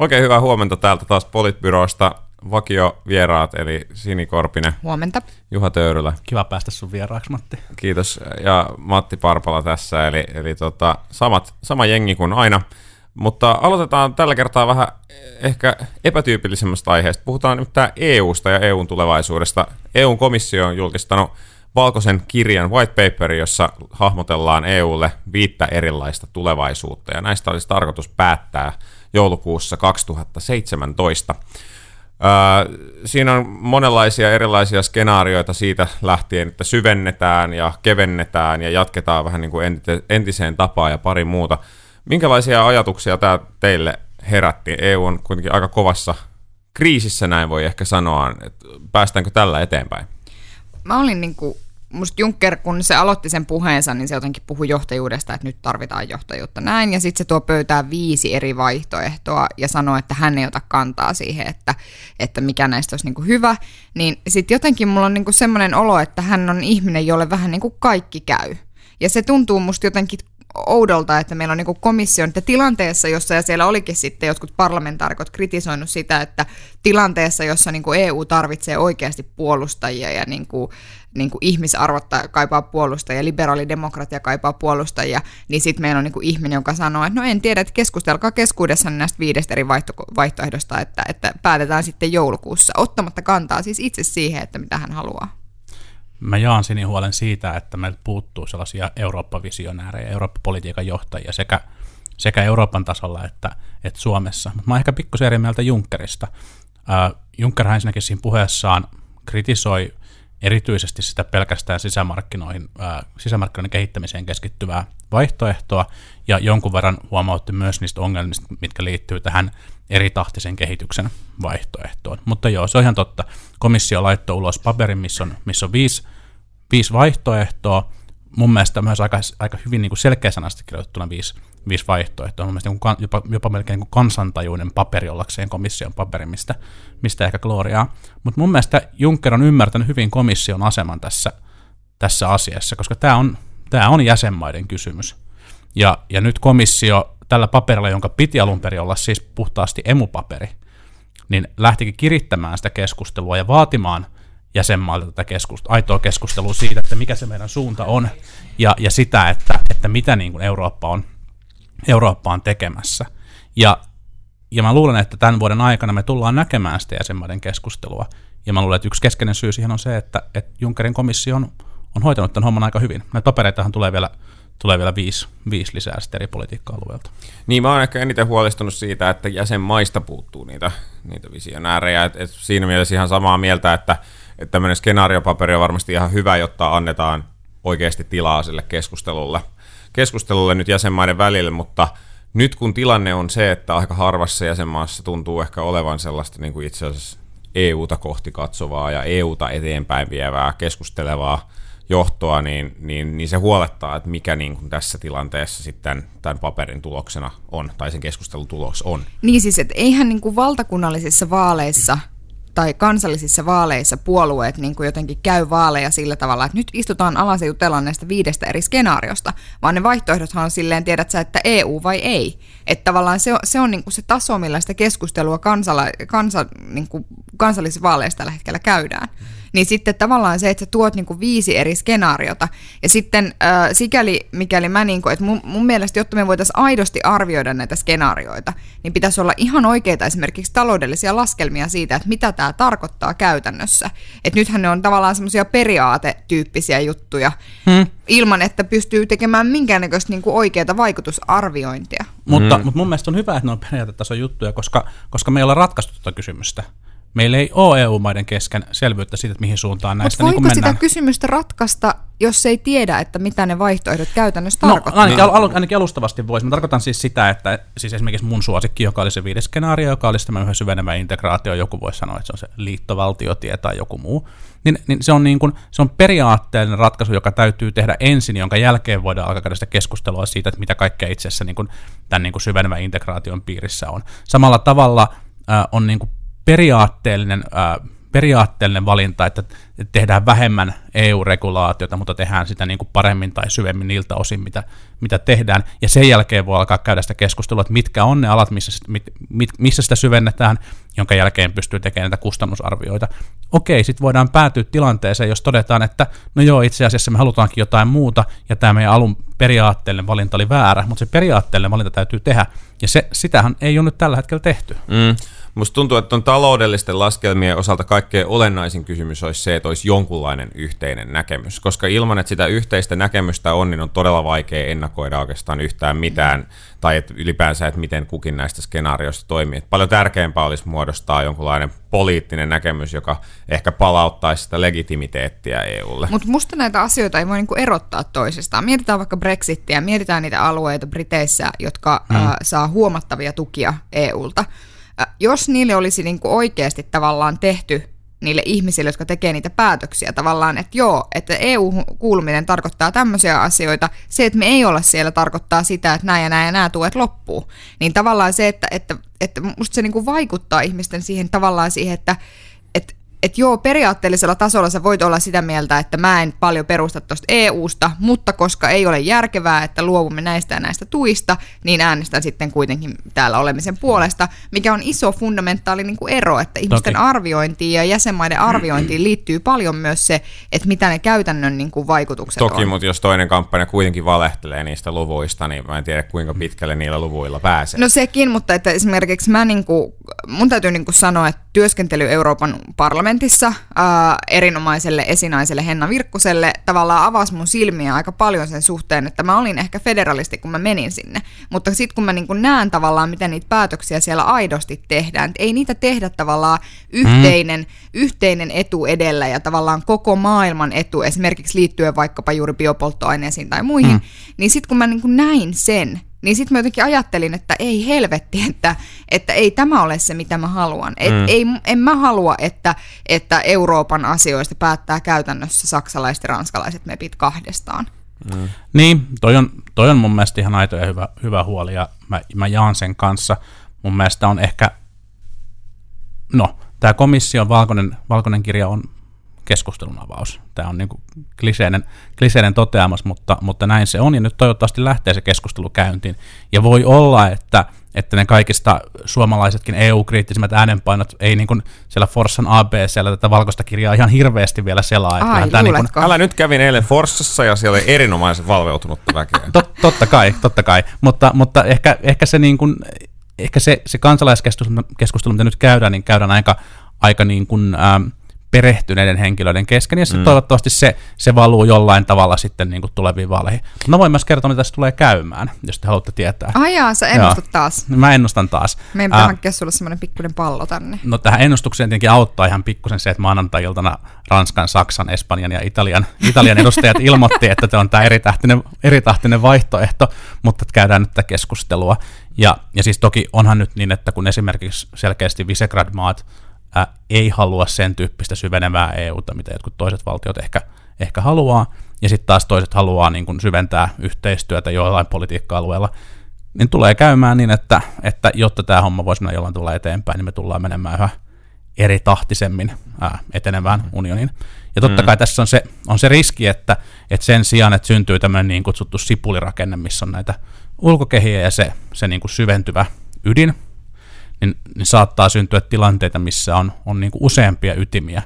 Oikein hyvää huomenta täältä taas Politbyrosta. Vakiovieraat eli Sini Korpinen. Huomenta. Juha Töyrylä. Kiva päästä sun vieraaksi, Matti. Kiitos. Ja Matti Parpala tässä, eli sama jengi kuin aina. Mutta aloitetaan tällä kertaa vähän ehkä epätyypillisemmästä aiheesta. Puhutaan nyt EUsta ja EUn tulevaisuudesta. EUn komissio on julkistanut valkoisen kirjan white paperi, jossa hahmotellaan EUlle 5 erilaista tulevaisuutta. Ja näistä olisi tarkoitus päättää joulukuussa 2017. Siinä on monenlaisia erilaisia skenaarioita siitä lähtien, että syvennetään ja kevennetään ja jatketaan vähän niin kuin entiseen tapaan ja pari muuta. Minkälaisia ajatuksia tämä teille herätti? EU on kuitenkin aika kovassa kriisissä, näin voi ehkä sanoa. Päästäänkö tällä eteenpäin? Musta Juncker, kun se aloitti sen puheensa, niin se jotenkin puhui johtajuudesta, että nyt tarvitaan johtajuutta näin. Ja sitten se tuo pöytään 5 eri vaihtoehtoa ja sanoi, että hän ei ota kantaa siihen, että mikä näistä olisi niinku hyvä. Niin sitten jotenkin mulla on niinku semmoinen olo, että hän on ihminen, jolle vähän niinku kaikki käy. Ja se tuntuu musta jotenkin oudolta, että meillä on niinku komission, että tilanteessa, jossa ja siellä olikin sitten jotkut parlamentaarikot kritisoinut sitä, että tilanteessa, jossa niinku EU tarvitsee oikeasti puolustajia ja niinku ihmisarvot kaipaa puolustajia, liberaalidemokratia kaipaa puolustajia, niin sitten meillä on niinku ihminen, joka sanoo, että no en tiedä, että keskustelkaa keskuudessaan näistä 5 eri vaihtoehdosta, että päätetään sitten joulukuussa, ottamatta kantaa siis itse siihen, että mitä hän haluaa. Mä jaan Sinin huolen siitä, että meiltä puuttuu sellaisia Eurooppa-visionäärejä, Eurooppa-politiikan johtajia sekä Euroopan tasolla että Suomessa. Mutta mä oon ehkä pikkusen eri mieltä Junckerista. Junckerhan ensinnäkin siinä puheessaan kritisoi erityisesti sitä pelkästään sisämarkkinoiden kehittämiseen keskittyvää vaihtoehtoa, ja jonkun verran huomautti myös niistä ongelmista, mitkä liittyy tähän eritahtisen kehityksen vaihtoehtoon. Mutta joo, se on ihan totta. Komissio laittoi ulos paperin, missä on 5 vaihtoehtoa. Mun mielestä myös aika hyvin niin kuin selkeäsanasti kirjoitettuna 5 vaihtoehtoa. Mun mielestä niin kuin jopa melkein niin kuin kansantajuinen paperi ollakseen komission paperi, mistä ehkä glooriaa. Mutta mun mielestä Juncker on ymmärtänyt hyvin komission aseman tässä asiassa, koska tämä on jäsenmaiden kysymys. Ja nyt komissio tällä paperilla, jonka piti alun perin olla siis puhtaasti emupaperi, niin lähtikin kirittämään sitä keskustelua ja vaatimaan jäsenmailta tätä aitoa keskustelua siitä, että mikä se meidän suunta on, ja sitä, että mitä niin kuin Eurooppa on tekemässä. Ja mä luulen, että tämän vuoden aikana me tullaan näkemään sitä jäsenmaiden keskustelua, ja mä luulen, että yksi keskeinen syy siihen on se, että Junckerin komissio on hoitanut tämän homman aika hyvin. Näitä papereitahan tulee vielä 5 lisää sitten eri politiikka-alueelta. Niin, mä oon ehkä eniten huolestunut siitä, että jäsenmaista puuttuu niitä visionäärejä. Et siinä mielessä ihan samaa mieltä, että tämmöinen skenaariopaperi on varmasti ihan hyvä, jotta annetaan oikeasti tilaa sille keskustelulle nyt jäsenmaiden välillä, mutta nyt kun tilanne on se, että aika harvassa jäsenmaassa tuntuu ehkä olevan sellaista niin kuin itse asiassa EUta kohti katsovaa ja EUta eteenpäin vievää keskustelevaa johtoa, niin se huolettaa, että mikä niin kuin tässä tilanteessa sitten tämän paperin tuloksena on, tai sen keskustelun tulos on. Niin siis, että eihän niin kuin valtakunnallisissa vaaleissa tai kansallisissa vaaleissa puolueet niin kuin jotenkin käy vaaleja sillä tavalla, että nyt istutaan alas ja jutellaan näistä 5 eri skenaariosta, vaan ne vaihtoehdothan on silleen, tiedät sä, että EU vai ei. Että tavallaan se on niin kuin se taso, millä sitä keskustelua kansallisissa vaaleissa tällä hetkellä käydään. Niin sitten tavallaan se, että sä tuot niinku 5 eri skenaariota. Ja sitten sikäli, mikäli mä niinku, että mun mielestä, jotta me voitaisiin aidosti arvioida näitä skenaarioita, niin pitäisi olla ihan oikeita esimerkiksi taloudellisia laskelmia siitä, että mitä tämä tarkoittaa käytännössä. Että nythän ne on tavallaan semmoisia periaatetyyppisiä juttuja, ilman että pystyy tekemään minkäännäköistä niinku oikeaa vaikutusarviointia. Mutta mun mielestä on hyvä, että ne on periaatetason juttuja, koska me ei olla ratkaistu tätä kysymystä. Meillä ei ole EU-maiden kesken selvyyttä siitä, mihin suuntaan näistä mennään. Mutta voiko sitä kysymystä ratkaista, jos ei tiedä, että mitä ne vaihtoehdot käytännössä tarkoittaa? Ainakin alustavasti voisi. Mä tarkoitan siis sitä, että siis esimerkiksi mun suosikki, joka oli se 5 skenaario, joka olisi tämä yhä syvenevä integraatio, joku voi sanoa, että se on se liittovaltiotie tai joku muu, niin se on periaatteellinen ratkaisu, joka täytyy tehdä ensin, jonka jälkeen voidaan alkaa käydä sitä keskustelua siitä, että mitä kaikkea itse asiassa niin kuin tämän niin kuin syvenevän integraation piirissä on. Samalla tavalla on niin kuin periaatteellinen periaatteellinen valinta, että tehdään vähemmän EU-regulaatiota, mutta tehdään sitä niin kuin paremmin tai syvemmin niiltä osin, mitä tehdään. Ja sen jälkeen voi alkaa käydä sitä keskustelua, että mitkä on ne alat, missä sitä syvennetään, jonka jälkeen pystyy tekemään näitä kustannusarvioita. Okei, sitten voidaan päätyä tilanteeseen, jos todetaan, että no joo, itse asiassa me halutaankin jotain muuta, ja tämä meidän alun periaatteellinen valinta oli väärä, mutta se periaatteellinen valinta täytyy tehdä, ja sitähän ei ole nyt tällä hetkellä tehty. Musta tuntuu, että on taloudellisten laskelmien osalta kaikkein olennaisin kysymys olisi se, että olisi jonkunlainen yhteinen näkemys, koska ilman, että sitä yhteistä näkemystä on, niin on todella vaikea ennakoida oikeastaan yhtään mitään, tai että ylipäänsä, että miten kukin näistä skenaarioista toimii. Että paljon tärkeämpää olisi muodostaa jonkunlainen poliittinen näkemys, joka ehkä palauttaisi sitä legitimiteettiä EUlle. Mutta musta näitä asioita ei voi niinku erottaa toisistaan. Mietitään vaikka Brexittiä, mietitään niitä alueita Briteissä, jotka saa huomattavia tukia EUlta. Jos niille olisi niinku oikeasti tavallaan tehty niille ihmisille, jotka tekee niitä päätöksiä tavallaan, että joo, että EU-kuuluminen tarkoittaa tämmöisiä asioita, se, että me ei olla siellä, tarkoittaa sitä, että nämä tuet loppuu. Niin tavallaan se, että musta se niinku vaikuttaa ihmisten siihen tavallaan siihen, että joo, periaatteellisella tasolla sä voit olla sitä mieltä, että mä en paljon perusta tuosta EUsta, mutta koska ei ole järkevää, että luovumme näistä ja näistä tuista, niin äänestän sitten kuitenkin täällä olemisen puolesta, mikä on iso fundamentaali niin kuin ero, että ihmisten arviointiin ja jäsenmaiden arviointiin liittyy paljon myös se, että mitä ne käytännön niin kuin vaikutukset on. Toki, mutta jos toinen kampanja kuitenkin valehtelee niistä luvuista, niin mä en tiedä kuinka pitkälle niillä luvuilla pääsee. No sekin, mutta että esimerkiksi mä niin kuin, mun täytyy niin kuin sanoa, että työskentely Euroopan parlamentissa erinomaiselle esinaiselle Henna Virkkuselle tavallaan avasi mun silmiä aika paljon sen suhteen, että mä olin ehkä federalisti, kun mä menin sinne. Mutta sitten kun mä niin kun näen tavallaan, miten niitä päätöksiä siellä aidosti tehdään, ei niitä tehdä tavallaan yhteinen etu edellä ja tavallaan koko maailman etu, esimerkiksi liittyen vaikkapa juuri biopolttoaineisiin tai muihin, niin sitten kun mä niin kun näin sen, niin sitten mä jotenkin ajattelin, että ei helvetti, että ei tämä ole se, mitä mä haluan. En mä halua, että Euroopan asioista päättää käytännössä saksalaiset ja ranskalaiset mepit kahdestaan. Niin, toi on mun mielestä ihan aito ja hyvä huoli, ja mä jaan sen kanssa. Mun mielestä on ehkä, no, tää komission valkoinen kirja on keskustelun avaus. Tämä on niin kuin kliseinen toteamus, mutta näin se on, ja nyt toivottavasti lähtee se keskustelu käyntiin. Ja voi olla, että ne kaikista suomalaisetkin EU-kriittisimmät äänenpainot ei niin kuin siellä Forssan ABC:llä tätä valkoista kirjaa ihan hirveästi vielä selaa. Älä nyt kävin eilen Forssassa, ja siellä oli erinomaisen valveutunutta väkeä. Totta kai. Mutta ehkä se, niin kuin, ehkä se kansalaiskeskustelu, mitä nyt käydään, niin käydään aika niin kuin perehtyneiden henkilöiden kesken, ja sitten toivottavasti se valuu jollain tavalla sitten niin kuin tuleviin vaaleihin. No voin myös kertoa, mitä se tulee käymään, jos te haluatte tietää. Ajaa, sä ennustat taas. Mä ennustan taas. Meidän pitää hankkia sulle semmoinen pikkuinen pallo tänne. No tähän ennustukseen tietenkin auttaa ihan pikkusen se, että maanantai-iltana Ranskan, Saksan, Espanjan ja Italian edustajat ilmoitti, että tämä on tämä eritahtinen vaihtoehto, mutta käydään nyt tätä keskustelua. Ja siis toki onhan nyt niin, että kun esimerkiksi selkeästi Visegrad-maat ei halua sen tyyppistä syvenevää EUta, mitä jotkut toiset valtiot ehkä haluaa, ja sitten taas toiset haluaa niin kun syventää yhteistyötä jollain politiikka-alueella, niin tulee käymään niin, että jotta tämä homma voisi mennä jollain tavalla eteenpäin, niin me tullaan menemään yhä eri tahtisemmin etenevään unioniin. Ja totta kai tässä on se riski, että sen sijaan, että syntyy tämmöinen niin kutsuttu sipulirakenne, missä on näitä ulkokehiä ja se niin kun syventyvä ydin, niin saattaa syntyä tilanteita, missä on niin kuin useampia ytimiä,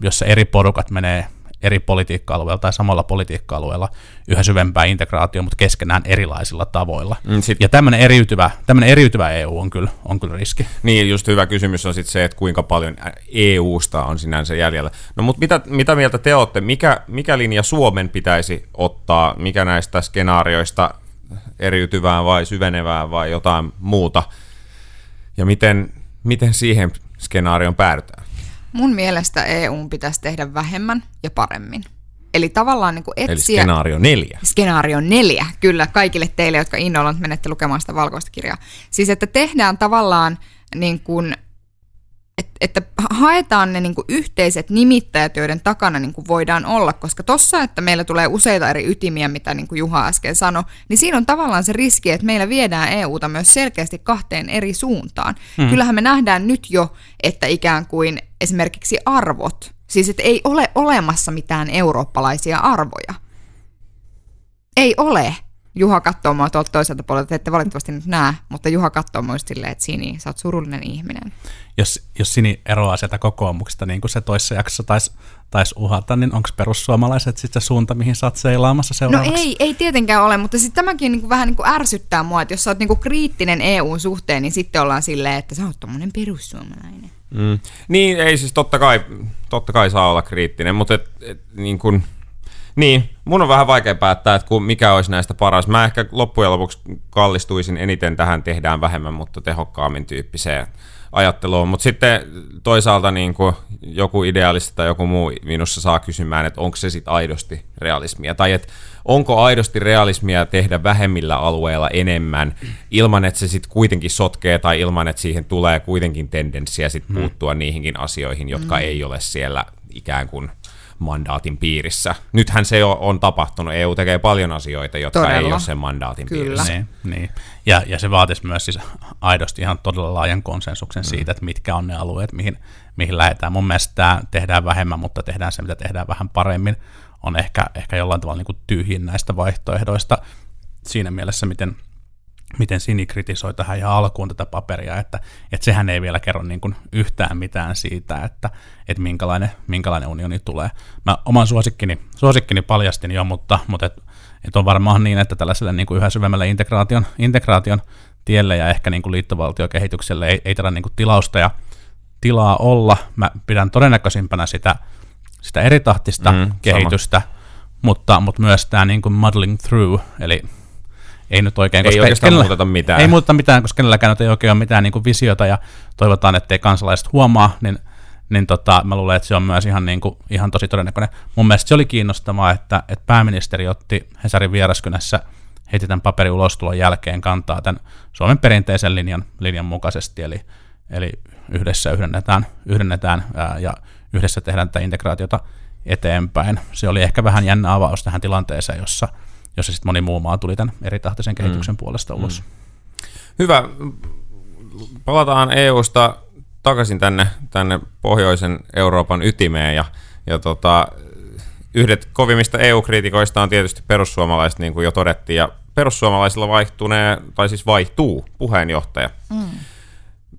jossa eri porukat menee eri politiikka-alueella tai samalla politiikka-alueella yhä syvempään integraatioon, mutta keskenään erilaisilla tavoilla. Ja tämmöinen eriytyvä EU on kyllä riski. Niin, just hyvä kysymys on sitten se, että kuinka paljon EUsta on sinänsä jäljellä. No, mutta mitä mieltä te olette? Mikä linja Suomen pitäisi ottaa? Mikä näistä skenaarioista, eriytyvää vai syvenevää vai jotain muuta? Ja miten siihen skenaarioon päädytään? Mun mielestä EUn pitäisi tehdä vähemmän ja paremmin. Eli tavallaan niin kuin etsiä. Eli skenaario 4. Skenaario 4, kyllä, kaikille teille, jotka innolla menette lukemaan sitä valkoista kirjaa. Siis, että tehdään tavallaan niin kuin että haetaan ne niinku yhteiset nimittäjät, joiden takana niinku voidaan olla, koska tossa, että meillä tulee useita eri ytimiä, mitä niinku Juha äsken sanoi, niin siinä on tavallaan se riski, että meillä viedään EUta myös selkeästi kahteen eri suuntaan. Mm. Kyllähän me nähdään nyt jo, että ikään kuin esimerkiksi arvot, siis että ei ole olemassa mitään eurooppalaisia arvoja. Ei ole. Juha katsoo mua tuolta toiselta puolelta, te ette valitettavasti nyt näe, mutta Juha katsoo mua silleen, että Sini, sä oot surullinen ihminen. Jos Sini eroaa sieltä kokoomuksesta, niin kuin se toisessa jaksossa taisi uhata, niin onko perussuomalaiset sitten se suunta, mihin sä oot seilaamassa seuraavaksi? No ei tietenkään ole, mutta sitten tämäkin niinku vähän niinku ärsyttää mua, että jos sä oot niinku kriittinen EUn suhteen, niin sitten ollaan silleen, että sä oot tommonen perussuomalainen. Mm. Niin, ei siis totta kai saa olla kriittinen, mutta niin kuin... Niin, mun on vähän vaikea päättää, että mikä olisi näistä paras. Mä ehkä loppujen lopuksi kallistuisin eniten tähän tehdään vähemmän, mutta tehokkaammin tyyppiseen ajatteluun. Mutta sitten toisaalta niin kuin joku idealisti tai joku muu minussa saa kysymään, että onko se sitten aidosti realismia. Tai että onko aidosti realismia tehdä vähemmillä alueilla enemmän ilman, että se sitten kuitenkin sotkee tai ilman, että siihen tulee kuitenkin tendenssiä sit puuttua niihinkin asioihin, jotka ei ole siellä ikään kuin mandaatin piirissä. Nythän se on tapahtunut. EU tekee paljon asioita, jotka todella ei ole sen mandaatin piirissä. Niin. Ja se vaatisi myös siis aidosti ihan todella laajan konsensuksen siitä, että mitkä on ne alueet, mihin lähdetään. Mun mielestä tehdään vähemmän, mutta tehdään se, mitä tehdään vähän paremmin. On ehkä jollain tavalla niin kuin tyhjin näistä vaihtoehdoista siinä mielessä, miten Sini kritisoi tähän ihan alkuun tätä paperia, että sehän ei vielä kerro niin kuin yhtään mitään siitä, että minkälainen unioni tulee. Mä oman suosikkini paljastin jo, mutta et on varmaan niin, että tällaiselle niin kuin yhä syvemmälle integraation tielle ja ehkä niin kuin liittovaltiokehitykselle ei tällä niin kuin tilausta ja tilaa olla. Mä pidän todennäköisimpänä sitä eritahtista kehitystä, mutta myös tämä niin kuin muddling through, eli ei nyt oikein, koska ei muuteta mitään, koska kenelläkään ei oikein ole mitään niin kuin visiota ja toivotaan, ettei kansalaiset huomaa, niin mä luulen, että se on myös ihan tosi todennäköinen. Mun mielestä se oli kiinnostavaa, että pääministeri otti Hesarin Vieraskynässä heti tämän paperin ulostulon jälkeen kantaa tämän Suomen perinteisen linjan mukaisesti, eli yhdessä yhdennetään ja yhdessä tehdään tätä integraatiota eteenpäin. Se oli ehkä vähän jännä avaus tähän tilanteeseen, jossa sitten moni muu maa tuli tämän eritahtisen kehityksen puolesta ulos. Hyvä. Palataan EUsta takaisin tänne pohjoisen Euroopan ytimeen. Ja yhdet kovimmista EU-kriitikoista on tietysti perussuomalaiset, niin kuin jo todettiin. Ja perussuomalaisilla vaihtuu puheenjohtaja.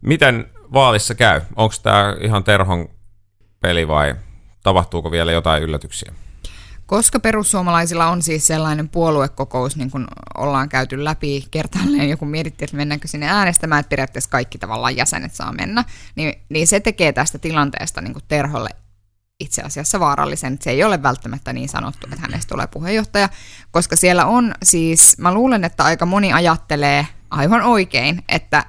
Miten vaalissa käy? Onko tämä ihan Terhon peli vai tapahtuuko vielä jotain yllätyksiä? Koska perussuomalaisilla on siis sellainen puoluekokous, niin kuin ollaan käyty läpi kertaalleen, joku mietittiin, että mennäänkö sinne äänestämään, että periaatteessa kaikki tavallaan jäsenet saa mennä, niin se tekee tästä tilanteesta niin kuin Terholle itse asiassa vaarallisen, että se ei ole välttämättä niin sanottu, että hänestä tulee puheenjohtaja, koska siellä on siis, mä luulen, että aika moni ajattelee aivan oikein,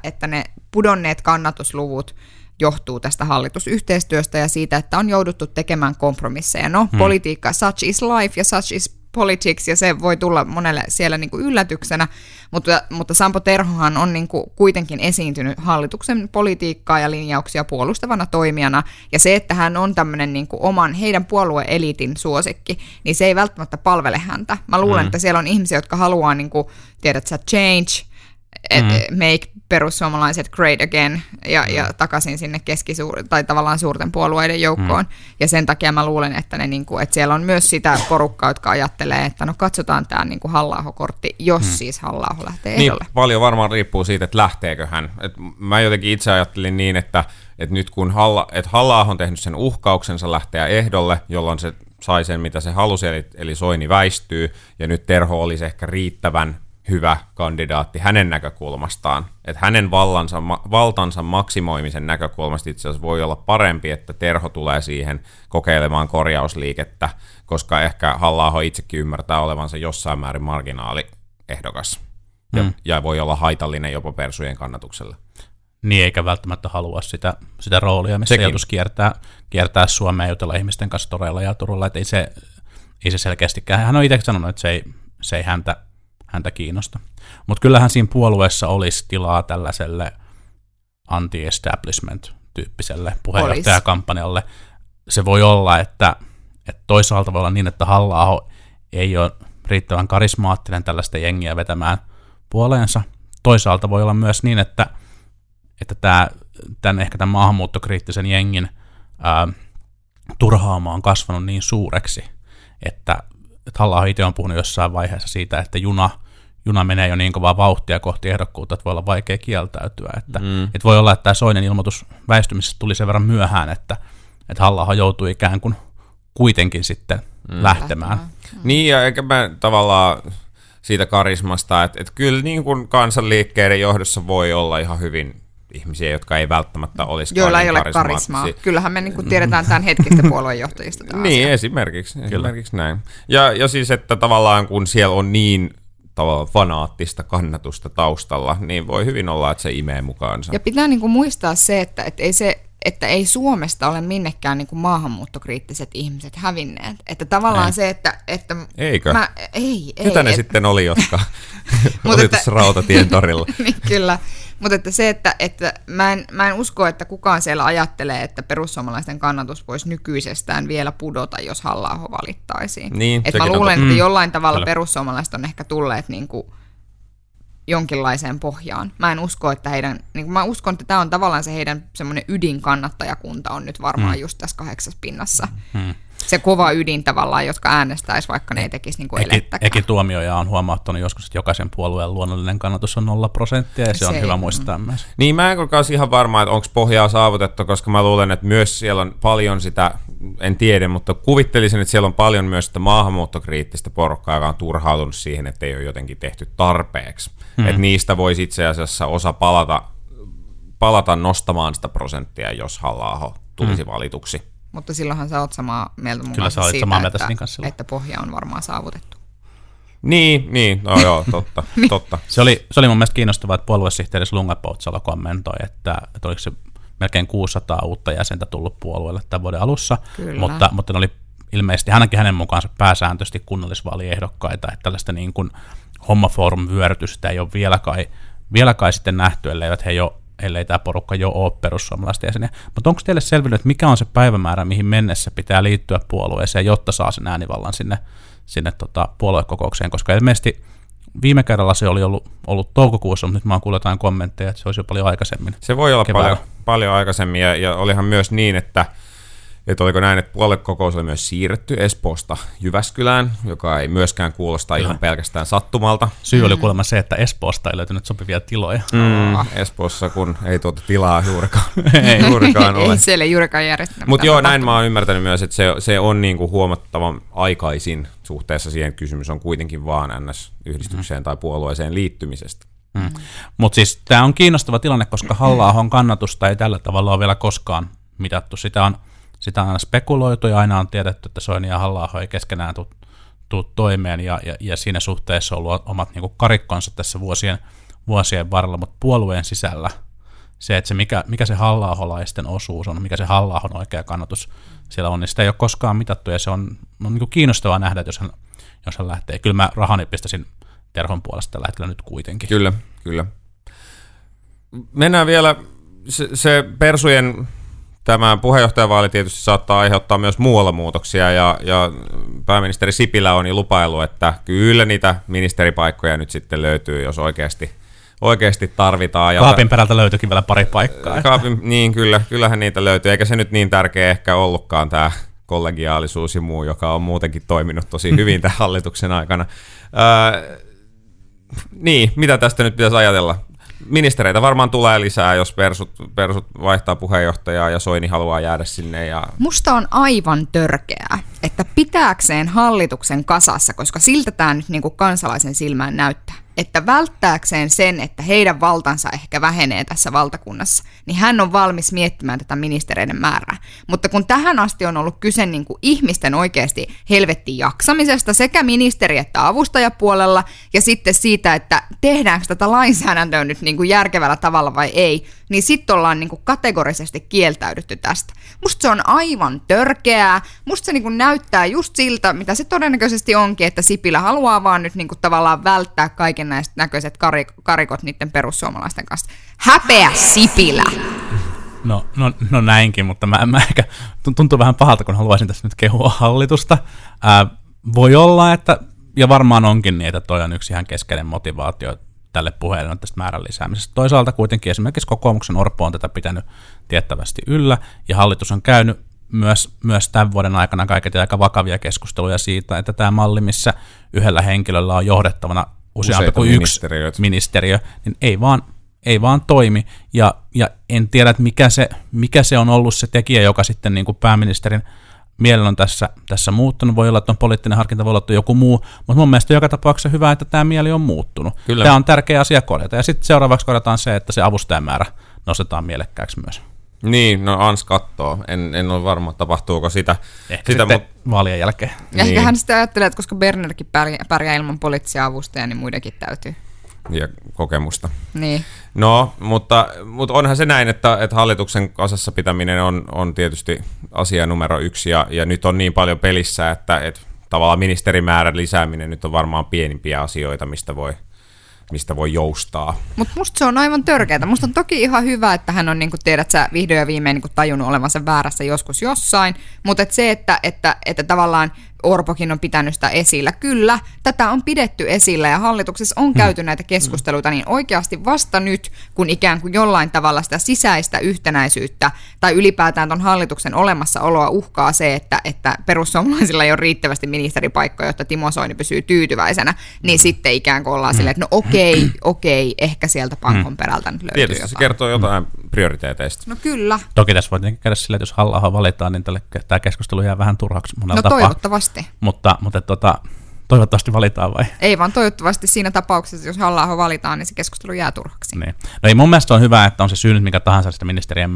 että ne pudonneet kannatusluvut johtuu tästä hallitusyhteistyöstä ja siitä, että on jouduttu tekemään kompromisseja. No, politiikka, such is life ja such is politics, ja se voi tulla monelle siellä niinku yllätyksenä, mutta Sampo Terhohan on niinku kuitenkin esiintynyt hallituksen politiikkaa ja linjauksia puolustavana toimijana, ja se, että hän on tämmöinen niinku oman heidän puolueeliitin suosikki, niin se ei välttämättä palvele häntä. Mä luulen, että siellä on ihmisiä, jotka haluaa, niinku, tiedätkö, change, make perussuomalaiset great again ja takaisin sinne tai tavallaan suurten puolueiden joukkoon. Ja sen takia mä luulen, että ne niinku, että siellä on myös sitä porukkaa, jotka ajattelee, että no katsotaan tämä niinku Halla-aho-kortti, jos siis Halla-aho lähtee ehdolle. Niin, paljon varmaan riippuu siitä, että lähteekö hän. Et mä jotenkin itse ajattelin niin, että nyt kun Halla-aho on tehnyt sen uhkauksensa lähteä ehdolle, jolloin se sai sen, mitä se halusi, eli Soini väistyy, ja nyt Terho olisi ehkä riittävän hyvä kandidaatti hänen näkökulmastaan. Että hänen valtansa maksimoimisen näkökulmasta itse asiassa voi olla parempi, että Terho tulee siihen kokeilemaan korjausliikettä, koska ehkä Halla-aho itsekin ymmärtää olevansa jossain määrin marginaaliehdokas ja voi olla haitallinen jopa persujen kannatukselle. Niin, eikä välttämättä halua sitä roolia, missä joutuisi kiertää Suomea ja jutella ihmisten kanssa toreilla ja Turulla. Että ei se selkeästikään. Hän on itse sanonut, että se ei häntä kiinnosta. Mutta kyllähän siinä puolueessa olisi tilaa tällaiselle anti-establishment tyyppiselle puheenjohtajakampanjalle. Se voi olla, että toisaalta voi olla niin, että Halla-aho ei ole riittävän karismaattinen tällaista jengiä vetämään puoleensa. Toisaalta voi olla myös niin, että tämän maahanmuuttokriittisen jengin turhaama on kasvanut niin suureksi, että Halla-aho itse on puhunut jossain vaiheessa siitä, että juna menee jo niin kovaa vauhtia kohti ehdokkuutta, että voi olla vaikea kieltäytyä. Että voi olla, että tämä Soinin ilmoitus väistymisestä tuli sen verran myöhään, että Halla-aho joutui ikään kuin kuitenkin sitten lähtemään. Niin, ja eikä mä tavallaan siitä karismasta, että kyllä niin kuin kansanliikkeiden johdossa voi olla ihan hyvin ihmisiä, jotka ei välttämättä olisi karismaa. Joilla ei ole karismaa. Kyllähän me niin kuin tiedetään tämän hetkistä puoluejohtajista. Niin, esimerkiksi näin. Ja siis, että tavallaan kun siellä on niin fanaattista kannatusta taustalla, niin voi hyvin olla, että se imee mukaansa. Ja pitää niin kuin muistaa se, että ei Suomesta ole minnekään niin kuin maahanmuuttokriittiset ihmiset hävinneet. Että tavallaan ei. Se, että eikö? Ketä ne sitten oli, jotka oli tuossa Rautatien torilla? Niin, kyllä. Mutta että se, että mä en usko, että kukaan siellä ajattelee, että perussuomalaisten kannatus voisi nykyisestään vielä pudota, jos Halla-aho valittaisiin. Niin, mä luulen, että jollain tavalla perussuomalaiset on ehkä tulleet niin kuin jonkinlaiseen pohjaan. Mä en usko, että tämä on tavallaan se heidän semmoinen ydinkannattajakunta on nyt varmaan just tässä 8 pinnassa. Se kova ydin tavallaan, jotka äänestäisi, vaikka ne ei tekisi niin kuin elettäkään. Eikin Tuomioja on huomauttanut joskus, että jokaisen puolueen luonnollinen kannatus on 0% ja se on hyvä muistaa myös. Niin, mä en kuitenkaan ihan varma, että onko pohjaa saavutettu, koska mä luulen, että myös siellä on paljon sitä, en tiedä, mutta kuvittelisin, että siellä on paljon myös sitä maahanmuuttokriittistä porukkaa, joka on turhautunut siihen, että ei ole jotenkin tehty tarpeeksi. Että niistä voisi itse asiassa osa palata nostamaan sitä prosenttia, jos Halla-aho tulisi valituksi. Mutta silloinhan sä oot samaa mieltä mun kanssa siitä, että pohja on varmaan saavutettu. Niin, no joo, totta. Se oli mun mielestä kiinnostavaa, että puoluesihteeri Lunga Poutsalo kommentoi, että oliko se melkein 600 uutta jäsentä tullut puolueelle tämän vuoden alussa, mutta ne oli ilmeisesti ainakin hänen mukaansa pääsääntöisesti kunnallisvaaliehdokkaita, että tällaista niin kuin hommafoorum-vyörytystä ei ole vieläkai sitten nähty, elleivät he jo ellei tämä porukka jo ole perussuomalaisten jäseniä. Mutta onko teille selvinnyt, että mikä on se päivämäärä, mihin mennessä pitää liittyä puolueeseen, jotta saa sen äänivallan sinne puoluekokoukseen? Koska ilmeisesti viime kerralla se oli ollut toukokuussa, mutta nyt mä oon kuullut jotain kommentteja, että se olisi jo paljon aikaisemmin. Se voi olla paljon aikaisemmin, ja olihan myös niin, että oliko näin, että puoluekokous oli myös siirretty Espoosta Jyväskylään, joka ei myöskään kuulosta ihan pelkästään sattumalta. Syy oli kuulemma se, että Espoosta ei löytynyt sopivia tiloja. Espoossa, kun ei tuota tilaa juurikaan ole. Ei siellä juurikaan järjestetty. Mutta joo, näin mä oon ymmärtänyt myös, että se on niinku huomattavan aikaisin suhteessa siihen, kysymys on kuitenkin vaan NS-yhdistykseen tai puolueeseen liittymisestä. Mutta siis tämä on kiinnostava tilanne, koska Halla-ahon kannatusta ei tällä tavalla ole vielä koskaan mitattu. Sitä on aina spekuloitu ja aina on tiedetty, että Soini ja Halla-aho ei keskenään tule toimeen ja siinä suhteessa on ollut omat niin kuin karikkonsa tässä vuosien varrella, mutta puolueen sisällä se, että se mikä se Halla-aholaisten osuus on, mikä se Halla-ahon oikea kannatus siellä on, niin sitä ei ole koskaan mitattu ja se on niin kuin kiinnostavaa nähdä, jos hän lähtee. Kyllä mä rahani pistäisin Terhon puolesta tällä hetkellä nyt kuitenkin. Kyllä. Mennään vielä se persujen... Tämä puheenjohtajavaali tietysti saattaa aiheuttaa myös muualla muutoksia, ja pääministeri Sipilä on jo lupailu, että kyllä niitä ministeripaikkoja nyt sitten löytyy, jos oikeasti tarvitaan. Kaapin perältä löytyykin vielä pari paikkaa. Niin, kyllähän niitä löytyy, eikä se nyt niin tärkeä ehkä ollutkaan tämä kollegiaalisuus ja muu, joka on muutenkin toiminut tosi hyvin tämän hallituksen aikana. Niin, mitä tästä nyt pitäisi ajatella? Ministereitä varmaan tulee lisää, jos persut vaihtaa puheenjohtajaa ja Soini haluaa jäädä sinne. Musta on aivan törkeää, että pitääkseen hallituksen kasassa, koska siltä tämä nyt niin kuin kansalaisen silmään näyttää, että välttääkseen sen, että heidän valtansa ehkä vähenee tässä valtakunnassa, niin hän on valmis miettimään tätä ministereiden määrää. Mutta kun tähän asti on ollut kyse niin kuin ihmisten oikeasti helvettiin jaksamisesta sekä ministeri- että avustajapuolella ja sitten siitä, että tehdäänkö tätä lainsäädäntöä nyt niin kuin järkevällä tavalla vai ei, niin sitten ollaan niin kuin kategorisesti kieltäydytty tästä. Musta se on aivan törkeää. Musta se niin kuin näyttää just siltä, mitä se todennäköisesti onkin, että Sipilä haluaa vaan nyt niin kuin tavallaan välttää kaiken näistä näköiset karikot niiden perussuomalaisten kanssa. Häpeä Sipilä! No näinkin, mutta mä ehkä tuntuu vähän pahalta, kun haluaisin tässä nyt kehua hallitusta. Voi olla, että, ja varmaan onkin niin, että toi on yksi ihan keskeinen motivaatio tälle puheelle tästä määrän lisäämisestä. Toisaalta kuitenkin esimerkiksi kokoomuksen Orpo on tätä pitänyt tiettävästi yllä, ja hallitus on käynyt myös tämän vuoden aikana kaiken aika vakavia keskusteluja siitä, että tämä malli, missä yhdellä henkilöllä on johdettavana useampi kuin yksi ministeriö, niin ei vaan toimi, ja en tiedä, että mikä se on ollut se tekijä, joka sitten niin kuin pääministerin mielen on tässä muuttunut. Voi olla, että on poliittinen harkinta, voi olla, että on joku muu, mutta mun mielestä joka tapauksessa hyvä, että tämä mieli on muuttunut. Kyllä. Tämä on tärkeä asia korjata, ja sitten seuraavaksi korjataan se, että se avustajamäärä nostetaan mielekkääksi myös. Niin, no Ans kattoo. En ole varma, tapahtuuko sitä. Ehkä sitä vaalien jälkeen. Niin. Ehkä hän sitä ajattelee, että koska Bernerkin pärjää ilman poliittisia avustajia, niin muidenkin täytyy. Ja kokemusta. Niin. No, mutta onhan se näin, että hallituksen kasassa pitäminen on tietysti asia numero 1, ja nyt on niin paljon pelissä, että tavallaan ministerimäärän lisääminen nyt on varmaan pienimpiä asioita, mistä voi joustaa. Mutta musta se on aivan törkeätä. Musta on toki ihan hyvä, että hän on, niin kuin tiedät sä, vihdoin ja viimein niin kuin tajunnut olevansa väärässä joskus jossain, mutta et se, että tavallaan Orpokin on pitänyt sitä esillä. Kyllä, tätä on pidetty esillä ja hallituksessa on käyty näitä keskusteluita niin oikeasti vasta nyt, kun ikään kuin jollain tavalla sitä sisäistä yhtenäisyyttä tai ylipäätään ton hallituksen olemassaoloa uhkaa se, että perussuomalaisilla ei ole riittävästi ministeripaikkoja, jotta Timo Soini pysyy tyytyväisenä, niin sitten ikään kuin ollaan silleen, että no okei, ehkä sieltä pankon perältä nyt löytyy tietysti jotain. Se kertoo jotain prioriteeteista. No kyllä. Toki tässä voi käydä silleen, että jos Halla-ahoa valitaan, niin tämä keskustelu jää vähän turhaksi monella tapaa. No toivottavasti. Mutta toivottavasti valitaan vai? Ei vaan toivottavasti siinä tapauksessa, jos Halla-aho valitaan, niin se keskustelu jää turhaksi. Niin. No ei mun mielestä on hyvä, että on se syy nyt mikä tahansa sitä ministerien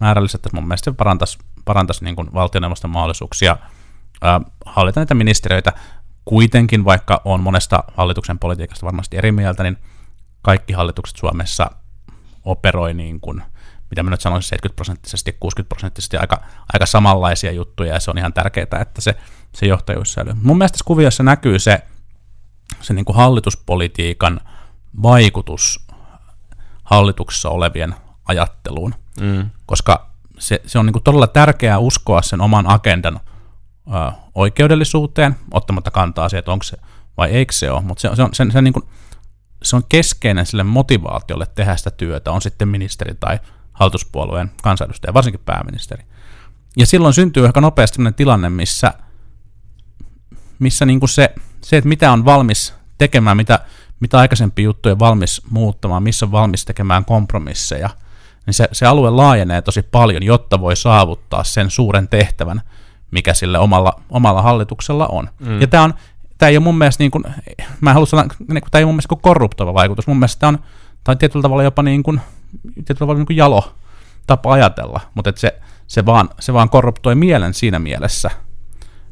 määrällisestä. Mun mielestä se parantaisi niin kuin valtioneuvoston mahdollisuuksia hallita niitä ministeriöitä. Kuitenkin, vaikka on monesta hallituksen politiikasta varmasti eri mieltä, niin kaikki hallitukset Suomessa operoi niin kuin, mitä mä nyt sanoisin, 70%, 60% aika samanlaisia juttuja, ja se on ihan tärkeää, että se johtajuus säilyy. Mun mielestä tässä kuviossa näkyy se niin kuin hallituspolitiikan vaikutus hallituksessa olevien ajatteluun, koska se on niin kuin todella tärkeää uskoa sen oman agendan oikeudellisuuteen, ottamatta kantaa siihen, että onko se vai eikö se ole, mutta se on keskeinen sille motivaatiolle tehdä sitä työtä, on sitten ministeri tai hallituspuolueen kansanedustaja, varsinkin pääministeri. Ja silloin syntyy ehkä nopeasti sellainen tilanne, missä niin kuin se, että mitä on valmis tekemään, mitä aikaisempia juttuja on valmis muuttamaan, missä on valmis tekemään kompromisseja, niin se alue laajenee tosi paljon, jotta voi saavuttaa sen suuren tehtävän, mikä sille omalla hallituksella on. Ja tämä ei ole mun mielestä, niin kuin, mä en halua sanoa, tämä ei ole mun mielestä korruptoiva vaikutus, mun mielestä tämä on tietyllä tavalla jopa niin kuin jalo tapa ajatella, mutta se vaan korruptoi mielen siinä mielessä,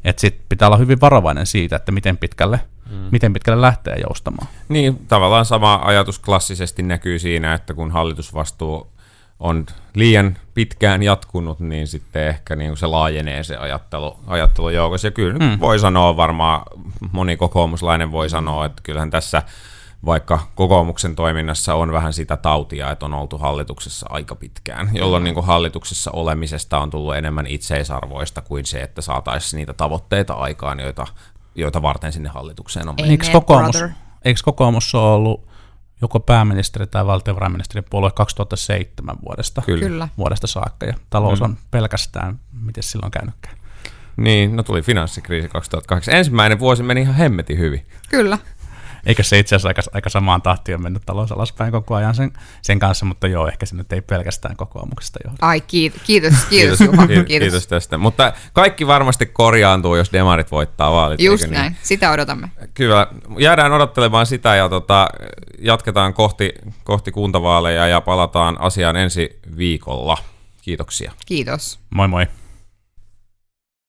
että sitten pitää olla hyvin varovainen siitä, että miten pitkälle lähtee joustamaan. Niin, tavallaan sama ajatus klassisesti näkyy siinä, että kun hallitusvastuu on liian pitkään jatkunut, niin sitten ehkä niin se laajenee se ajattelujoukos. Ja kyllä voi sanoa varmaan, moni kokoomuslainen voi sanoa, että kyllähän tässä vaikka kokoomuksen toiminnassa on vähän sitä tautia, että on oltu hallituksessa aika pitkään, jolloin niin kuin hallituksessa olemisesta on tullut enemmän itseisarvoista kuin se, että saataisiin niitä tavoitteita aikaan, joita varten sinne hallitukseen on mennyt. Eikö kokoomus ole ollut joko pääministeri tai valtiovarainministeri puolue 2007 vuodesta, vuodesta saakka, ja talous on pelkästään, miten silloin käynytkään? Niin, no tuli finanssikriisi 2008. Ensimmäinen vuosi meni ihan hemmetin hyvin. Kyllä. Eikä se itse asiassa aika samaan tahtiin mennyt talous alaspäin koko ajan sen kanssa, mutta joo, ehkä se nyt ei pelkästään kokoomuksesta johdu. Ai kiitos Juha. Kiitos tästä. Mutta kaikki varmasti korjaantuu, jos demarit voittaa vaalit. Just näin, niin. Sitä odotamme. Kyllä, jäädään odottelemaan sitä ja jatketaan kohti kuntavaaleja ja palataan asiaan ensi viikolla. Kiitoksia. Kiitos. Moi moi.